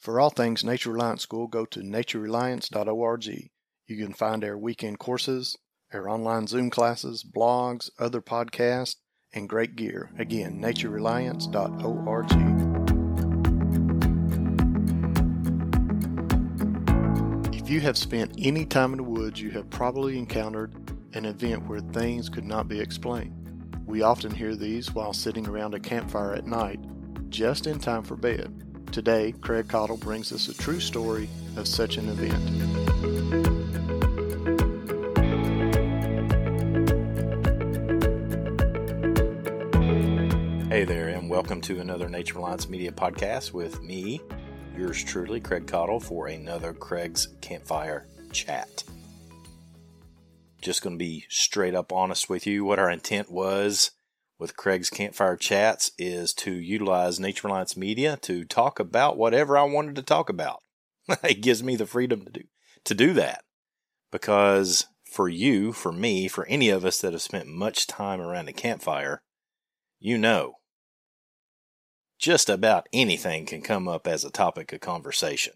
For all things Nature Alliance School, go to naturereliance.org. You can find our weekend courses, our online Zoom classes, blogs, other podcasts, and great gear. Again, naturereliance.org. If you have spent any time in the woods, you have probably encountered an event where things could not be explained. We often hear these while sitting around a campfire at night, just in time for bed. Today, Craig Cottle brings us a true story of such an event. Hey there, and welcome to another Nature Alliance Media podcast with me, yours truly, Craig Cottle, for another Craig's Campfire Chat. Just going to be straight up honest with you. What our intent was with Craig's Campfire Chats is to utilize Nature Alliance Media to talk about whatever I wanted to talk about. It gives me the freedom to do that. Because for you, for me, for any of us that have spent much time around a campfire, you know, just about anything can come up as a topic of conversation.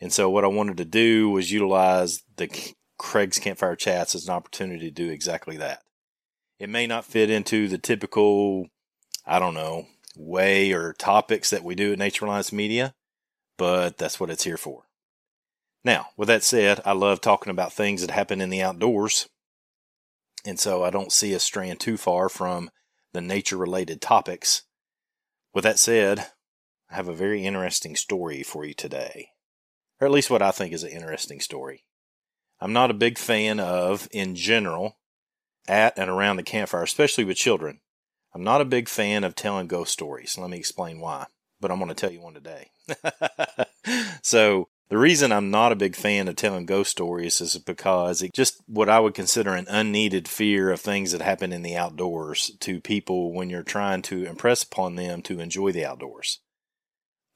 And so what I wanted to do was utilize the Craig's Campfire Chats as an opportunity to do exactly that. It may not fit into the typical, way or topics that we do at Nature Alliance Media, but that's what it's here for. Now, with that said, I love talking about things that happen in the outdoors. And so I don't see us straying too far from the nature-related topics. With that said, I have a very interesting story for you today, or at least what I think is an interesting story. I'm not a big fan of, in general, at and around the campfire, especially with children. I'm not a big fan of telling ghost stories. Let me explain why, but I'm going to tell you one today. So the reason I'm not a big fan of telling ghost stories is because it just what I would consider an unneeded fear of things that happen in the outdoors to people when you're trying to impress upon them to enjoy the outdoors.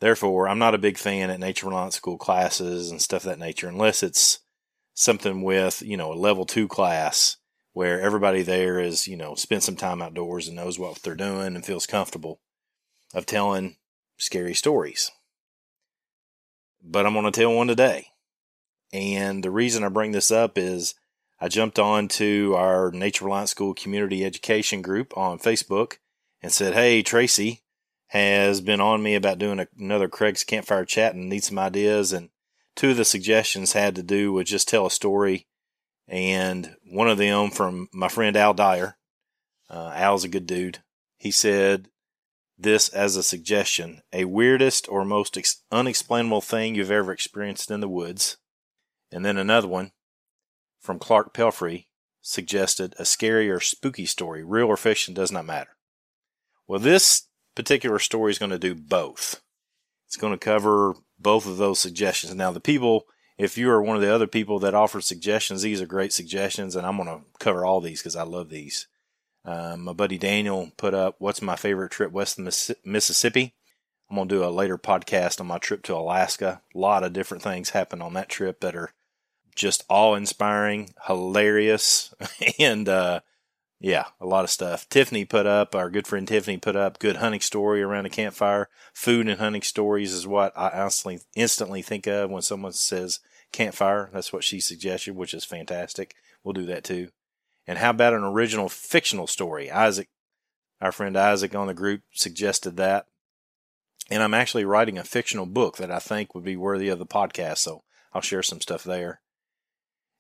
Therefore, I'm not a big fan at Nature Reliance School classes and stuff of that nature unless it's something with, a level 2 class where everybody there is, spent some time outdoors and knows what they're doing and feels comfortable of telling scary stories. But I'm going to tell one today. And the reason I bring this up is I jumped on to our Nature Reliance School Community Education group on Facebook and said, hey, Tracy has been on me about doing another Craig's Campfire Chat and needs some ideas. And two of the suggestions had to do with just tell a story. And one of them from my friend Al Dyer. Al's a good dude. He said this as a suggestion: a weirdest or most unexplainable thing you've ever experienced in the woods. And then another one from Clark Pelfrey suggested a scary or spooky story, real or fiction, does not matter. Well, this particular story is going to do both. It's going to cover both of those suggestions. Now, the people, if you are one of the other people that offer suggestions, these are great suggestions, and I'm going to cover all these because I love these. My buddy Daniel put up, what's my favorite trip west of Mississippi? I'm going to do a later podcast on my trip to Alaska. A lot of different things happened on that trip that are just awe-inspiring, hilarious, and Yeah, a lot of stuff. Our good friend Tiffany put up Good Hunting Story Around a Campfire. Food and hunting stories is what I honestly instantly think of when someone says campfire. That's what she suggested, which is fantastic. We'll do that too. And how about an original fictional story? Isaac, our friend Isaac on the group, suggested that. And I'm actually writing a fictional book that I think would be worthy of the podcast, so I'll share some stuff there.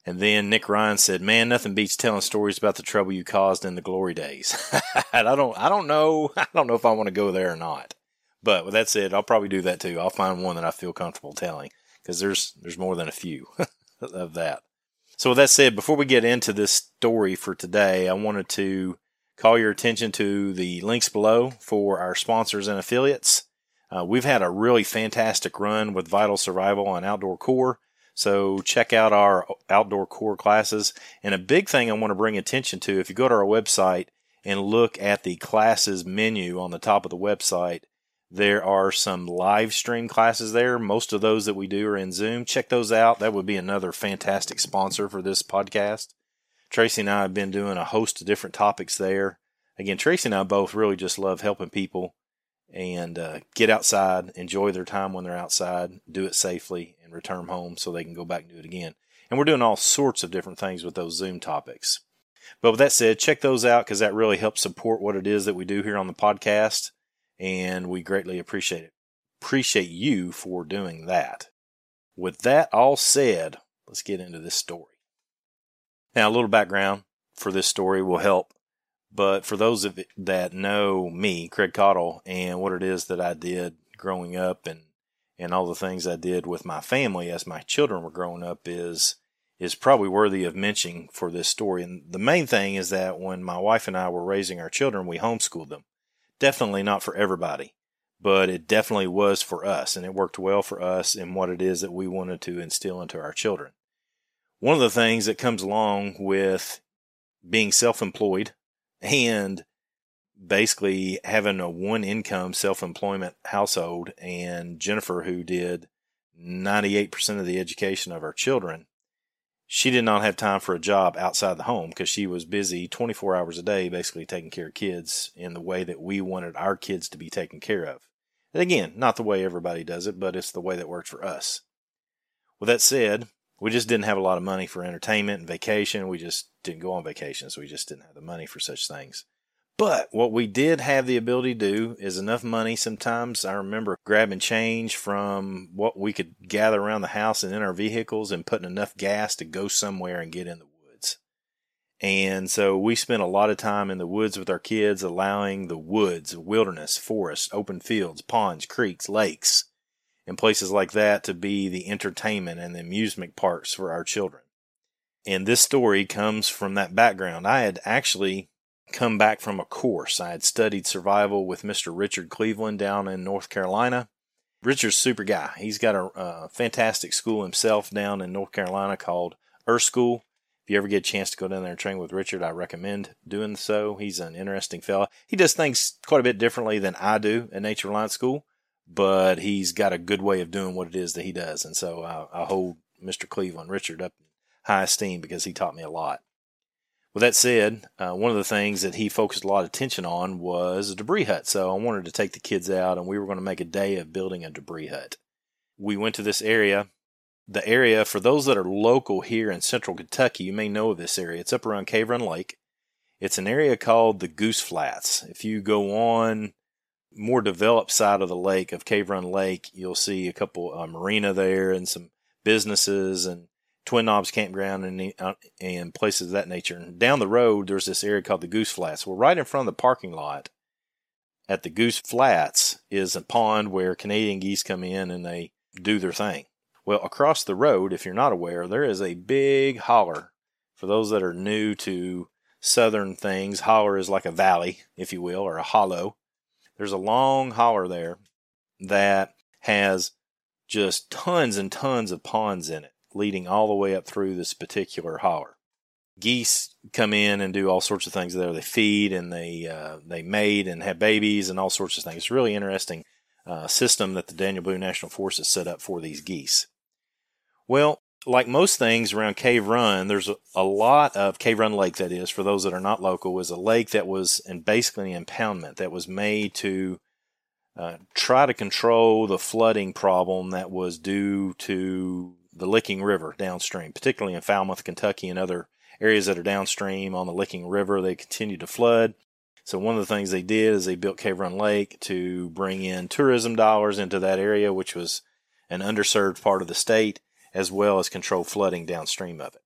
And then Nick Ryan said, "Man, nothing beats telling stories about the trouble you caused in the glory days." And I don't know if I want to go there or not. But with that said, I'll probably do that too. I'll find one that I feel comfortable telling, because there's more than a few of that. So with that said, before we get into this story for today, I wanted to call your attention to the links below for our sponsors and affiliates. We've had a really fantastic run with Vital Survival on Outdoor Core, so check out our Outdoor Core classes. And a big thing I want to bring attention to, if you go to our website and look at the classes menu on the top of the website, there are some live stream classes there. Most of those that we do are in Zoom. Check those out. That would be another fantastic sponsor for this podcast. Tracy and I have been doing a host of different topics there. Again, Tracy and I both really just love helping people and get outside, enjoy their time when they're outside, do it safely, and return home so they can go back and do it again. And we're doing all sorts of different things with those Zoom topics. But with that said, check those out, because that really helps support what it is that we do here on the podcast, and we greatly appreciate it. Appreciate you for doing that. With that all said, let's get into this story. Now, a little background for this story will help. But for those of you that know me, Craig Cottle, and what it is that I did growing up and all the things I did with my family as my children were growing up is probably worthy of mentioning for this story. And the main thing is that when my wife and I were raising our children, we homeschooled them. Definitely not for everybody, but it definitely was for us, and it worked well for us in what it is that we wanted to instill into our children. One of the things that comes along with being self-employed and basically having a one-income self-employment household, and Jennifer, who did 98% of the education of our children, she did not have time for a job outside the home because she was busy 24 hours a day basically taking care of kids in the way that we wanted our kids to be taken care of. And again, not the way everybody does it, but it's the way that works for us. With that said, we just didn't have a lot of money for entertainment and vacation. We just didn't go on vacation, so we just didn't have the money for such things. But what we did have the ability to do is enough money. Sometimes I remember grabbing change from what we could gather around the house and in our vehicles and putting enough gas to go somewhere and get in the woods. And so we spent a lot of time in the woods with our kids, allowing the woods, wilderness, forests, open fields, ponds, creeks, lakes, and places like that to be the entertainment and the amusement parks for our children. And this story comes from that background. I had actually come back from a course. I had studied survival with Mr. Richard Cleveland down in North Carolina. Richard's a super guy. He's got a fantastic school himself down in North Carolina called Earth School. If you ever get a chance to go down there and train with Richard, I recommend doing so. He's an interesting fella. He does things quite a bit differently than I do at Nature Alliance School, but he's got a good way of doing what it is that he does. And so I hold Mr. Cleveland, Richard, up in high esteem because he taught me a lot. With that said, one of the things that he focused a lot of attention on was a debris hut. So I wanted to take the kids out, and we were going to make a day of building a debris hut. We went to this area. The area, for those that are local here in central Kentucky, you may know of this area. It's up around Cave Run Lake. It's an area called the Goose Flats. If you go on more developed side of the lake, of Cave Run Lake, you'll see a couple marina there and some businesses and Twin Knobs Campground and places of that nature. And down the road, there's this area called the Goose Flats. Well, right in front of the parking lot at the Goose Flats is a pond where Canadian geese come in and they do their thing. Well, across the road, if you're not aware, there is a big holler. For those that are new to southern things, holler is like a valley, if you will, or a hollow. There's a long holler there that has just tons and tons of ponds in it, leading all the way up through this particular holler. Geese come in and do all sorts of things there. They feed and they mate and have babies and all sorts of things. It's a really interesting system that the Daniel Boone National Forest has set up for these geese. Well, like most things around Cave Run, there's a lot of Cave Run Lake, that is, for those that are not local, was a lake that was in basically an impoundment that was made to try to control the flooding problem that was due to the Licking River downstream, particularly in Falmouth, Kentucky, and other areas that are downstream on the Licking River. They continue to flood. So one of the things they did is they built Cave Run Lake to bring in tourism dollars into that area, which was an underserved part of the state, as well as control flooding downstream of it.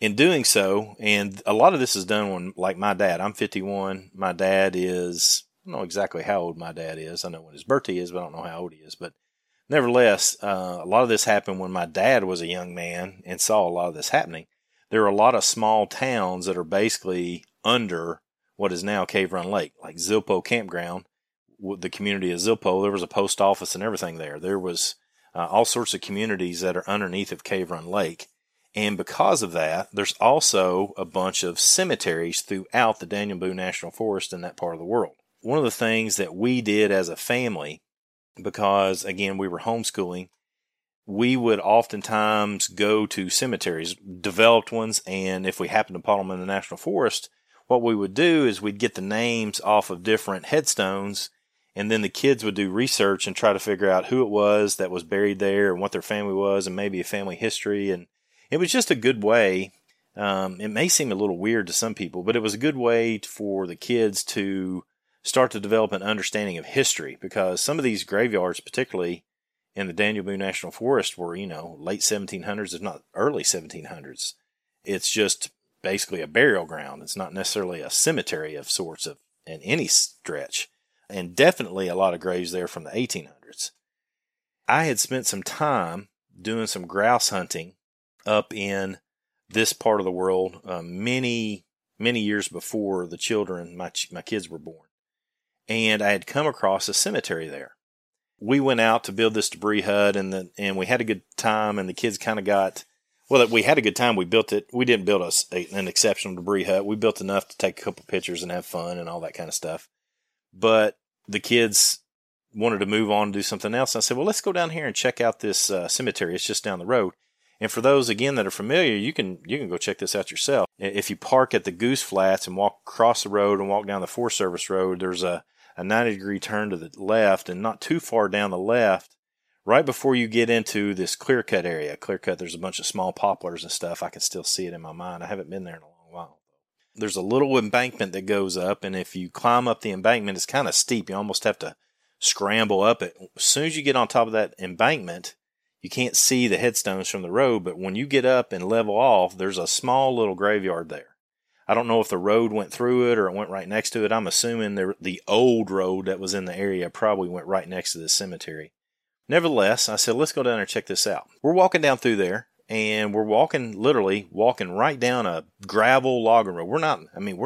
In doing so, and a lot of this is done when, like my dad, I'm 51. My dad is, I don't know exactly how old my dad is. I know when his birthday is, but I don't know how old he is. But nevertheless, a lot of this happened when my dad was a young man and saw a lot of this happening. There are a lot of small towns that are basically under what is now Cave Run Lake, like Zilpo Campground, the community of Zilpo. There was a post office and everything there. There was all sorts of communities that are underneath of Cave Run Lake. And because of that, there's also a bunch of cemeteries throughout the Daniel Boone National Forest in that part of the world. One of the things that we did as a family, because, again, we were homeschooling, we would oftentimes go to cemeteries, developed ones, and if we happened upon them in the National Forest, what we would do is we'd get the names off of different headstones, and then the kids would do research and try to figure out who it was that was buried there and what their family was and maybe a family history. And it was just a good way. It may seem a little weird to some people, but it was a good way for the kids to start to develop an understanding of history, because some of these graveyards, particularly in the Daniel Boone National Forest, were, you know, late 1700s, if not early 1700s. It's just basically a burial ground. It's not necessarily a cemetery of sorts of in any stretch, and definitely a lot of graves there from the 1800s. I had spent some time doing some grouse hunting up in this part of the world many, many years before the children, my kids were born. And I had come across a cemetery there. We went out to build this debris hut, and we had a good time, and the kids kind of got, well, we had a good time. We built it. We didn't build an exceptional debris hut. We built enough to take a couple pictures and have fun and all that kind of stuff. But the kids wanted to move on and do something else. And I said, well, let's go down here and check out this cemetery. It's just down the road. And for those, again, that are familiar, you can go check this out yourself. If you park at the Goose Flats and walk across the road and walk down the Forest Service Road, there's a 90-degree turn to the left, and not too far down the left, right before you get into this clear-cut area. Clear-cut, there's a bunch of small poplars and stuff. I can still see it in my mind. I haven't been there in a long while. There's a little embankment that goes up, and if you climb up the embankment, it's kind of steep. You almost have to scramble up it. As soon as you get on top of that embankment, you can't see the headstones from the road, but when you get up and level off, there's a small little graveyard there. I don't know if the road went through it or it went right next to it. I'm assuming the old road that was in the area probably went right next to this cemetery. Nevertheless, I said, let's go down there and check this out. We're walking down through there, and we're literally walking right down a gravel logging road. We're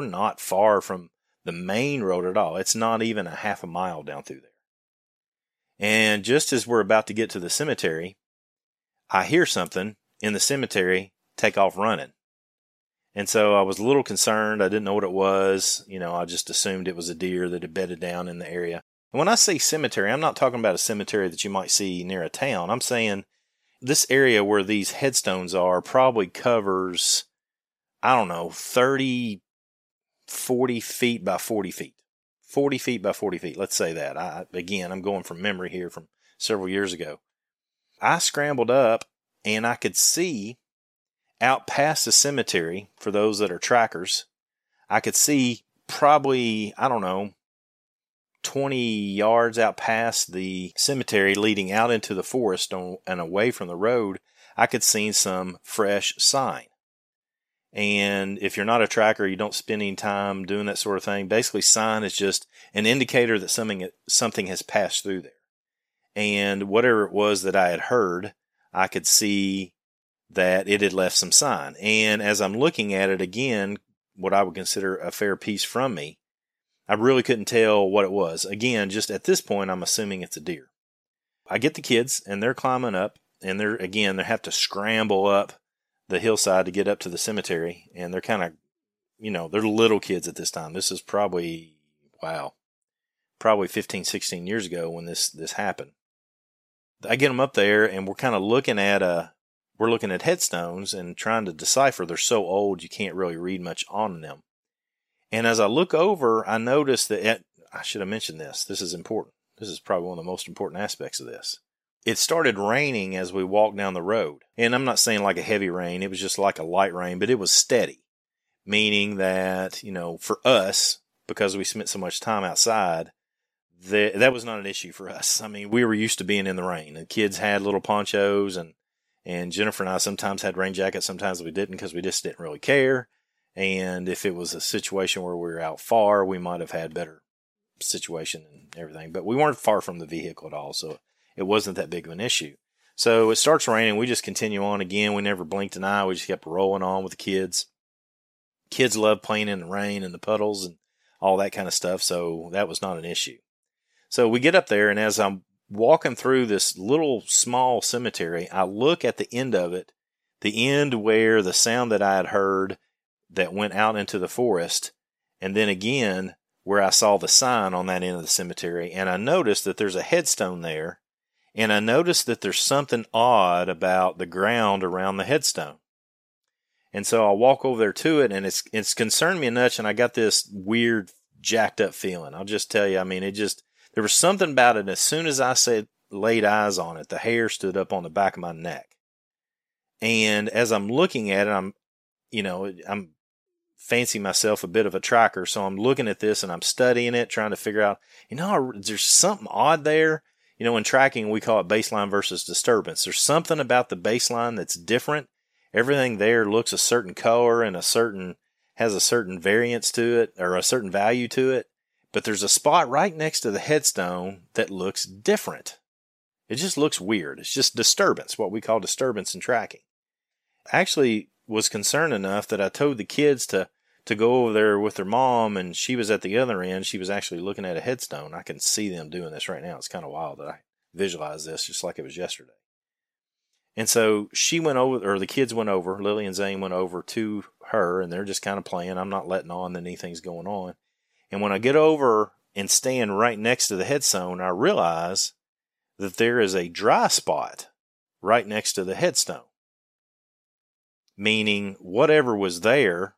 not far from the main road at all. It's not even a half a mile down through there. And just as we're about to get to the cemetery, I hear something in the cemetery take off running. And so I was a little concerned. I didn't know what it was. You know, I just assumed it was a deer that had bedded down in the area. And when I say cemetery, I'm not talking about a cemetery that you might see near a town. I'm saying this area where these headstones are probably covers, 40 feet by 40 feet. 40 feet by 40 feet. Let's say that. I'm going from memory here from several years ago. I scrambled up, and I could see out past the cemetery, for those that are trackers, I could see probably, 20 yards out past the cemetery leading out into the forest and away from the road, I could see some fresh sign. And if you're not a tracker, you don't spend any time doing that sort of thing. Basically, sign is just an indicator that something has passed through there. And whatever it was that I had heard, I could see that it had left some sign. And as I'm looking at it again, what I would consider a fair piece from me, I really couldn't tell what it was. Again, just at this point, I'm assuming it's a deer. I get the kids, and they're climbing up, and they have to scramble up the hillside to get up to the cemetery, and they're kind of, they're little kids at this time. This is probably 15, 16 years ago when this happened. I get them up there, and we're kind of looking at We're looking at headstones and trying to decipher. They're so old you can't really read much on them. And as I look over, I notice that I should have mentioned this. This is important. This is probably one of the most important aspects of this. It started raining as we walked down the road. And I'm not saying like a heavy rain. It was just like a light rain, but it was steady. Meaning that, you know, for us, because we spent so much time outside, that was not an issue for us. I mean, we were used to being in the rain. The kids had little ponchos, and Jennifer and I sometimes had rain jackets. Sometimes we didn't because we just didn't really care. And if it was a situation where we were out far, we might have had better situation and everything. But we weren't far from the vehicle at all, so it wasn't that big of an issue. So it starts raining. We just continue on again. We never blinked an eye. We just kept rolling on with the kids. Kids love playing in the rain and the puddles and all that kind of stuff, so that was not an issue. So we get up there, and as I'm walking through this little small cemetery, I look at the end of it, the end where the sound that I had heard that went out into the forest, and then again where I saw the sign on that end of the cemetery, and I noticed that there's a headstone there, and I noticed that there's something odd about the ground around the headstone. And so I walk over there to it, and it's concerned me a nudge, and I got this weird, jacked-up feeling. I'll just tell you, I mean, there was something about it, and as soon as I laid eyes on it, the hair stood up on the back of my neck. And as I'm looking at it, I'm fancy myself a bit of a tracker, so I'm looking at this, and I'm studying it, trying to figure out, there's something odd there. You know, in tracking, we call it baseline versus disturbance. There's something about the baseline that's different. Everything there looks a certain color and has a certain variance to it or a certain value to it. But there's a spot right next to the headstone that looks different. It just looks weird. It's just disturbance, what we call disturbance in tracking. I actually was concerned enough that I told the kids to go over there with their mom, and she was at the other end. She was actually looking at a headstone. I can see them doing this right now. It's kind of wild that I visualize this just like it was yesterday. And so the kids went over, Lily and Zane went over to her, and they're just kind of playing. I'm not letting on that anything's going on. And when I get over and stand right next to the headstone, I realize that there is a dry spot right next to the headstone. Meaning whatever was there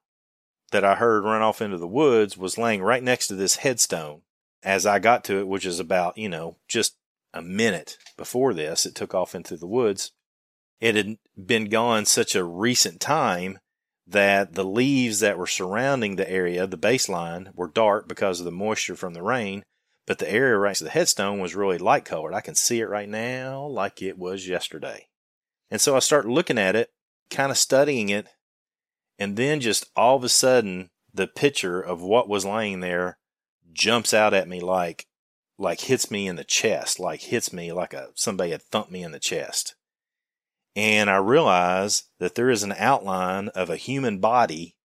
that I heard run off into the woods was laying right next to this headstone as I got to it, which is about, just a minute before this. It took off into the woods. It had been gone such a recent time that the leaves that were surrounding the area, the baseline, were dark because of the moisture from the rain, but the area right next to the headstone was really light colored. I can see it right now like it was yesterday. And so I start looking at it, kind of studying it, and then just all of a sudden, the picture of what was laying there jumps out at me like hits me in the chest, like hits me like somebody had thumped me in the chest. And I realize that there is an outline of a human body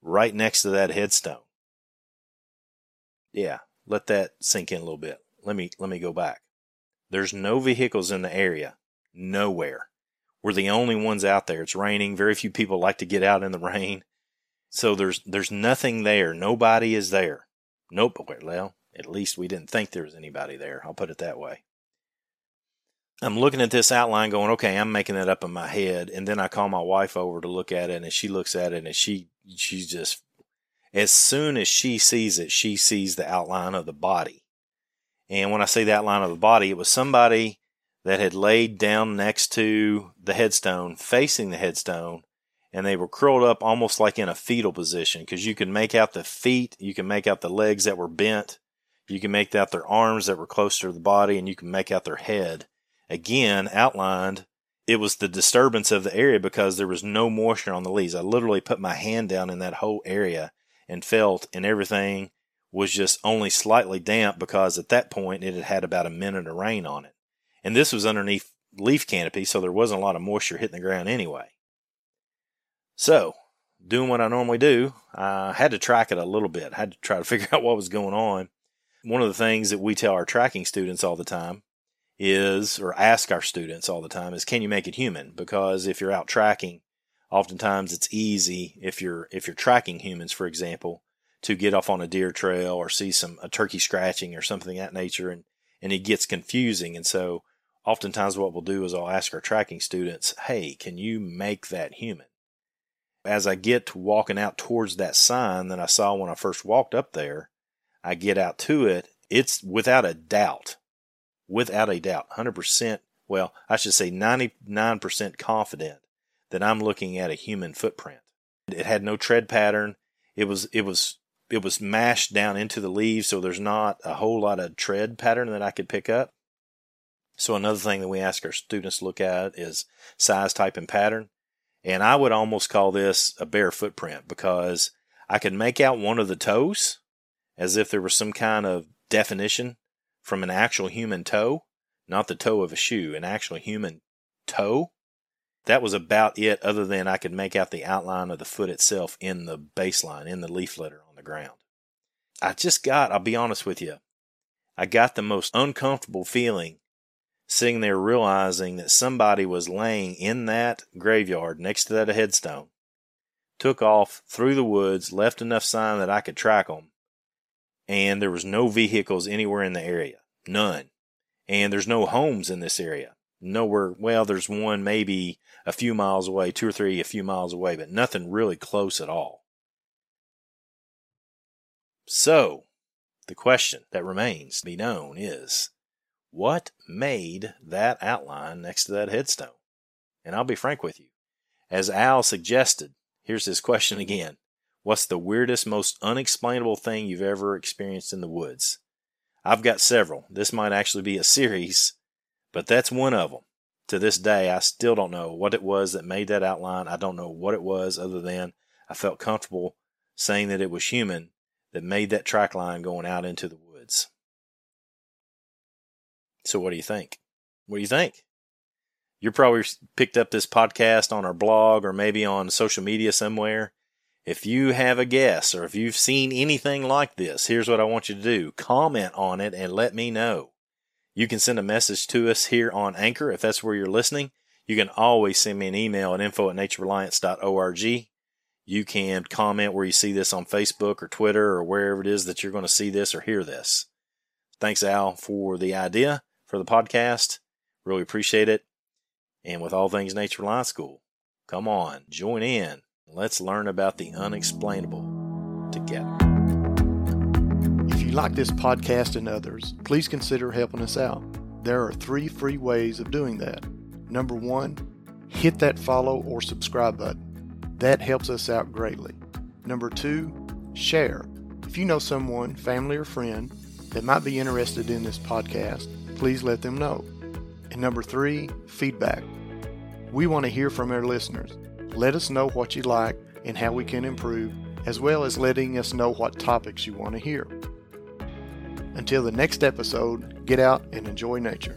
right next to that headstone. Yeah, let that sink in a little bit. Let me go back. There's no vehicles in the area. Nowhere. We're the only ones out there. It's raining. Very few people like to get out in the rain. So there's nothing there. Nobody is there. Nope. Well, at least we didn't think there was anybody there. I'll put it that way. I'm looking at this outline going, okay, I'm making that up in my head. And then I call my wife over to look at it, and she looks at it, and she's just, as soon as she sees it, she sees the outline of the body. And when I say the outline of the body, it was somebody that had laid down next to the headstone, facing the headstone, and they were curled up almost like in a fetal position, because you can make out the feet, you can make out the legs that were bent, you can make out their arms that were closer to the body, and you can make out their head. Again, outlined, it was the disturbance of the area because there was no moisture on the leaves. I literally put my hand down in that whole area and felt, and everything was just only slightly damp because at that point it had had about a minute of rain on it. And this was underneath leaf canopy, so there wasn't a lot of moisture hitting the ground anyway. So, doing what I normally do, I had to track it a little bit. I had to try to figure out what was going on. One of the things that we tell our tracking students all the time ask our students all the time is, can you make it human? Because if you're out tracking, oftentimes it's easy if you're tracking humans, for example, to get off on a deer trail or see a turkey scratching or something of that nature, and it gets confusing. And so Oftentimes what we'll do is I'll ask our tracking students, hey, can you make that human? As I get to walking out towards that sign that I saw when I first walked up there, I get out to it, it's without a doubt, 100%, well, I should say 99% confident that I'm looking at a human footprint. It had no tread pattern. It was mashed down into the leaves, so there's not a whole lot of tread pattern that I could pick up. So another thing that we ask our students to look at is size, type, and pattern. And I would almost call this a bare footprint because I could make out one of the toes as if there was some kind of definition from an actual human toe, not the toe of a shoe, an actual human toe. That was about it, other than I could make out the outline of the foot itself in the baseline, in the leaf litter on the ground. I'll be honest with you, I got the most uncomfortable feeling sitting there realizing that somebody was laying in that graveyard next to that headstone, took off through the woods, left enough sign that I could track them, and there was no vehicles anywhere in the area. None. And there's no homes in this area. Nowhere. Well, there's one maybe a few miles away, a few miles away, but nothing really close at all. So, the question that remains to be known is, what made that outline next to that headstone? And I'll be frank with you. As Al suggested, here's his question again. What's the weirdest, most unexplainable thing you've ever experienced in the woods? I've got several. This might actually be a series, but that's one of them. To this day, I still don't know what it was that made that outline. I don't know what it was, other than I felt comfortable saying that it was human that made that track line going out into the woods. So what do you think? What do you think? You probably picked up this podcast on our blog or maybe on social media somewhere. If you have a guess or if you've seen anything like this, here's what I want you to do. Comment on it and let me know. You can send a message to us here on Anchor if that's where you're listening. You can always send me an email at info@naturereliance.org. You can comment where you see this on Facebook or Twitter or wherever it is that you're going to see this or hear this. Thanks, Al, for the idea. For the podcast. Really appreciate it. And with all things Nature Alliance School, come on, join in. Let's learn about the unexplainable together. If you like this podcast and others, please consider helping us out. There are 3 free ways of doing that. Number 1, hit that follow or subscribe button. That helps us out greatly. Number 2, share. If you know someone, family or friend, that might be interested in this podcast, please let them know. And number 3, feedback. We want to hear from our listeners. Let us know what you like and how we can improve, as well as letting us know what topics you want to hear. Until the next episode, get out and enjoy nature.